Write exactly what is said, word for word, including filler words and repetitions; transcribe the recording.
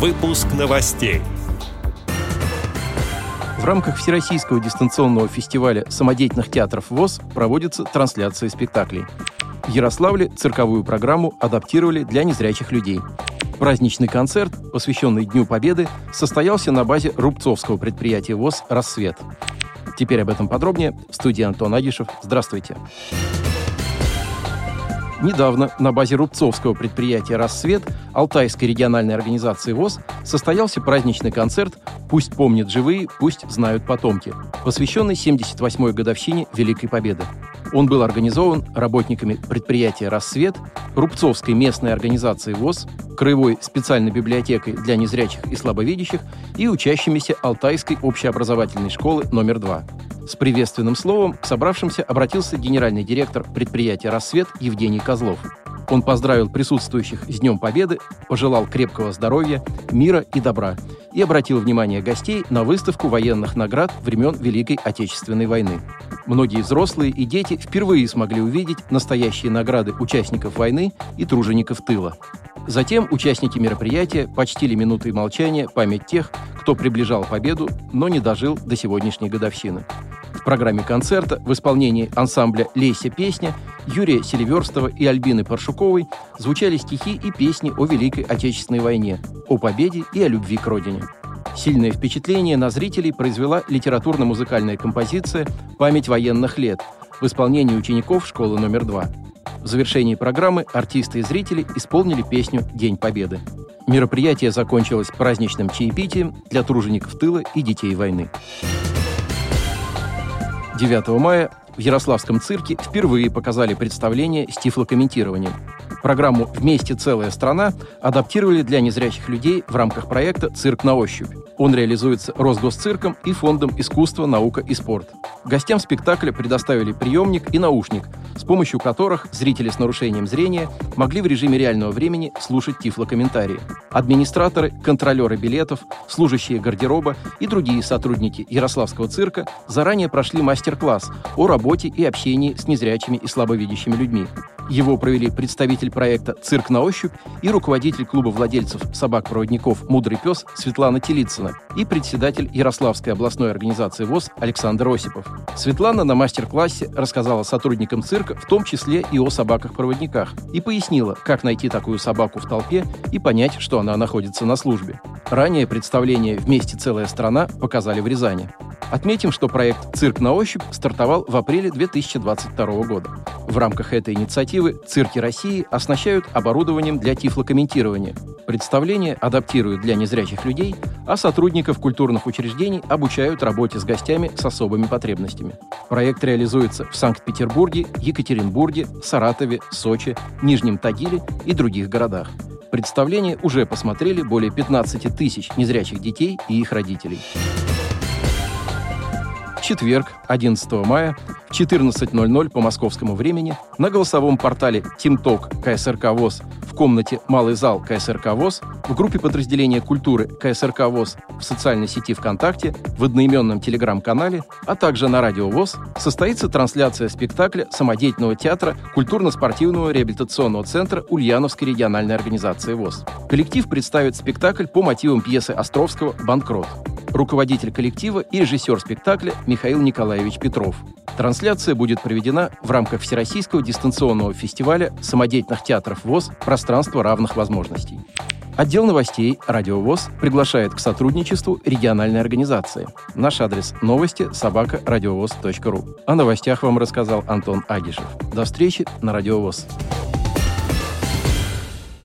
Выпуск новостей. В рамках Всероссийского дистанционного фестиваля самодеятельных театров ВОС проводятся трансляции спектаклей. В Ярославле цирковую программу адаптировали для незрячих людей. Праздничный концерт, посвященный Дню Победы, состоялся на базе рубцовского предприятия ВОС «Рассвет». Теперь об этом подробнее. В студии Антон Агишев. Здравствуйте. Недавно на базе рубцовского предприятия «Рассвет» Алтайской региональной организации ВОС состоялся праздничный концерт «Пусть помнят живые, пусть знают потомки», посвященный семьдесят восьмой годовщине Великой Победы. Он был организован работниками предприятия «Рассвет», Рубцовской местной организации ВОС, Краевой специальной библиотекой для незрячих и слабовидящих и учащимися Алтайской общеобразовательной школы номер два. С приветственным словом к собравшимся обратился генеральный директор предприятия «Рассвет» Евгений Козлов. Он поздравил присутствующих с Днем Победы, пожелал крепкого здоровья, мира и добра и обратил внимание гостей на выставку военных наград времен Великой Отечественной войны. Многие взрослые и дети впервые смогли увидеть настоящие награды участников войны и тружеников тыла. Затем участники мероприятия почтили минутой молчания память тех, кто приближал победу, но не дожил до сегодняшней годовщины. В программе концерта в исполнении ансамбля «Лейся песня» Юрия Селиверстова и Альбины Паршуковой звучали стихи и песни о Великой Отечественной войне, о победе и о любви к родине. Сильное впечатление на зрителей произвела литературно-музыкальная композиция «Память военных лет» в исполнении учеников школы номер два. В завершении программы артисты и зрители исполнили песню «День Победы». Мероприятие закончилось праздничным чаепитием для тружеников тыла и детей войны. девятого мая в Ярославском цирке впервые показали представление с тифлокомментированием. Программу «Вместе целая страна» адаптировали для незрячих людей в рамках проекта «Цирк на ощупь». Он реализуется Росгосцирком и Фондом искусства, наука и спорт. Гостям спектакля предоставили приемник и наушник, с помощью которых зрители с нарушением зрения могли в режиме реального времени слушать тифлокомментарии. Администраторы, контролеры билетов, служащие гардероба и другие сотрудники Ярославского цирка заранее прошли мастер-класс о работе и общении с незрячими и слабовидящими людьми. Его провели представитель проекта «Цирк на ощупь» и руководитель клуба владельцев собак-проводников «Мудрый пес» Светлана Телицына и председатель Ярославской областной организации ВОС Александр Осипов. Светлана на мастер-классе рассказала сотрудникам цирка в том числе и о собаках-проводниках и пояснила, как найти такую собаку в толпе и понять, что она находится на службе. Ранее представление «Вместе целая страна» показали в Рязани. Отметим, что проект «Цирк на ощупь» стартовал в апреле две тысячи двадцать второго года. В рамках этой инициативы цирки России оснащают оборудованием для тифлокомментирования. Представления адаптируют для незрячих людей, а сотрудников культурных учреждений обучают работе с гостями с особыми потребностями. Проект реализуется в Санкт-Петербурге, Екатеринбурге, Саратове, Сочи, Нижнем Тагиле и других городах. Представление уже посмотрели более пятнадцати тысяч незрячих детей и их родителей. В четверг, одиннадцатого мая, в четырнадцать ноль ноль по московскому времени на голосовом портале «Тинток КСРК ВОЗ» в комнате «Малый зал КСРК ВОЗ» в группе подразделения культуры КСРК ВОЗ в социальной сети ВКонтакте, в одноименном телеграм-канале, а также на Радиовос состоится трансляция спектакля самодеятельного театра культурно-спортивного реабилитационного центра Ульяновской региональной организации ВОЗ. Коллектив представит спектакль по мотивам пьесы Островского «Банкрот». Руководитель коллектива и режиссер спектакля Михаил Николаевич Петров. Трансляция будет проведена в рамках Всероссийского дистанционного фестиваля самодеятельных театров ВОС «Пространство равных возможностей». Отдел новостей «Радио ВОС» приглашает к сотрудничеству региональной организации. Наш адрес – новости собака радиовос точка ру. О новостях вам рассказал Антон Агишев. До встречи на «Радио ВОС».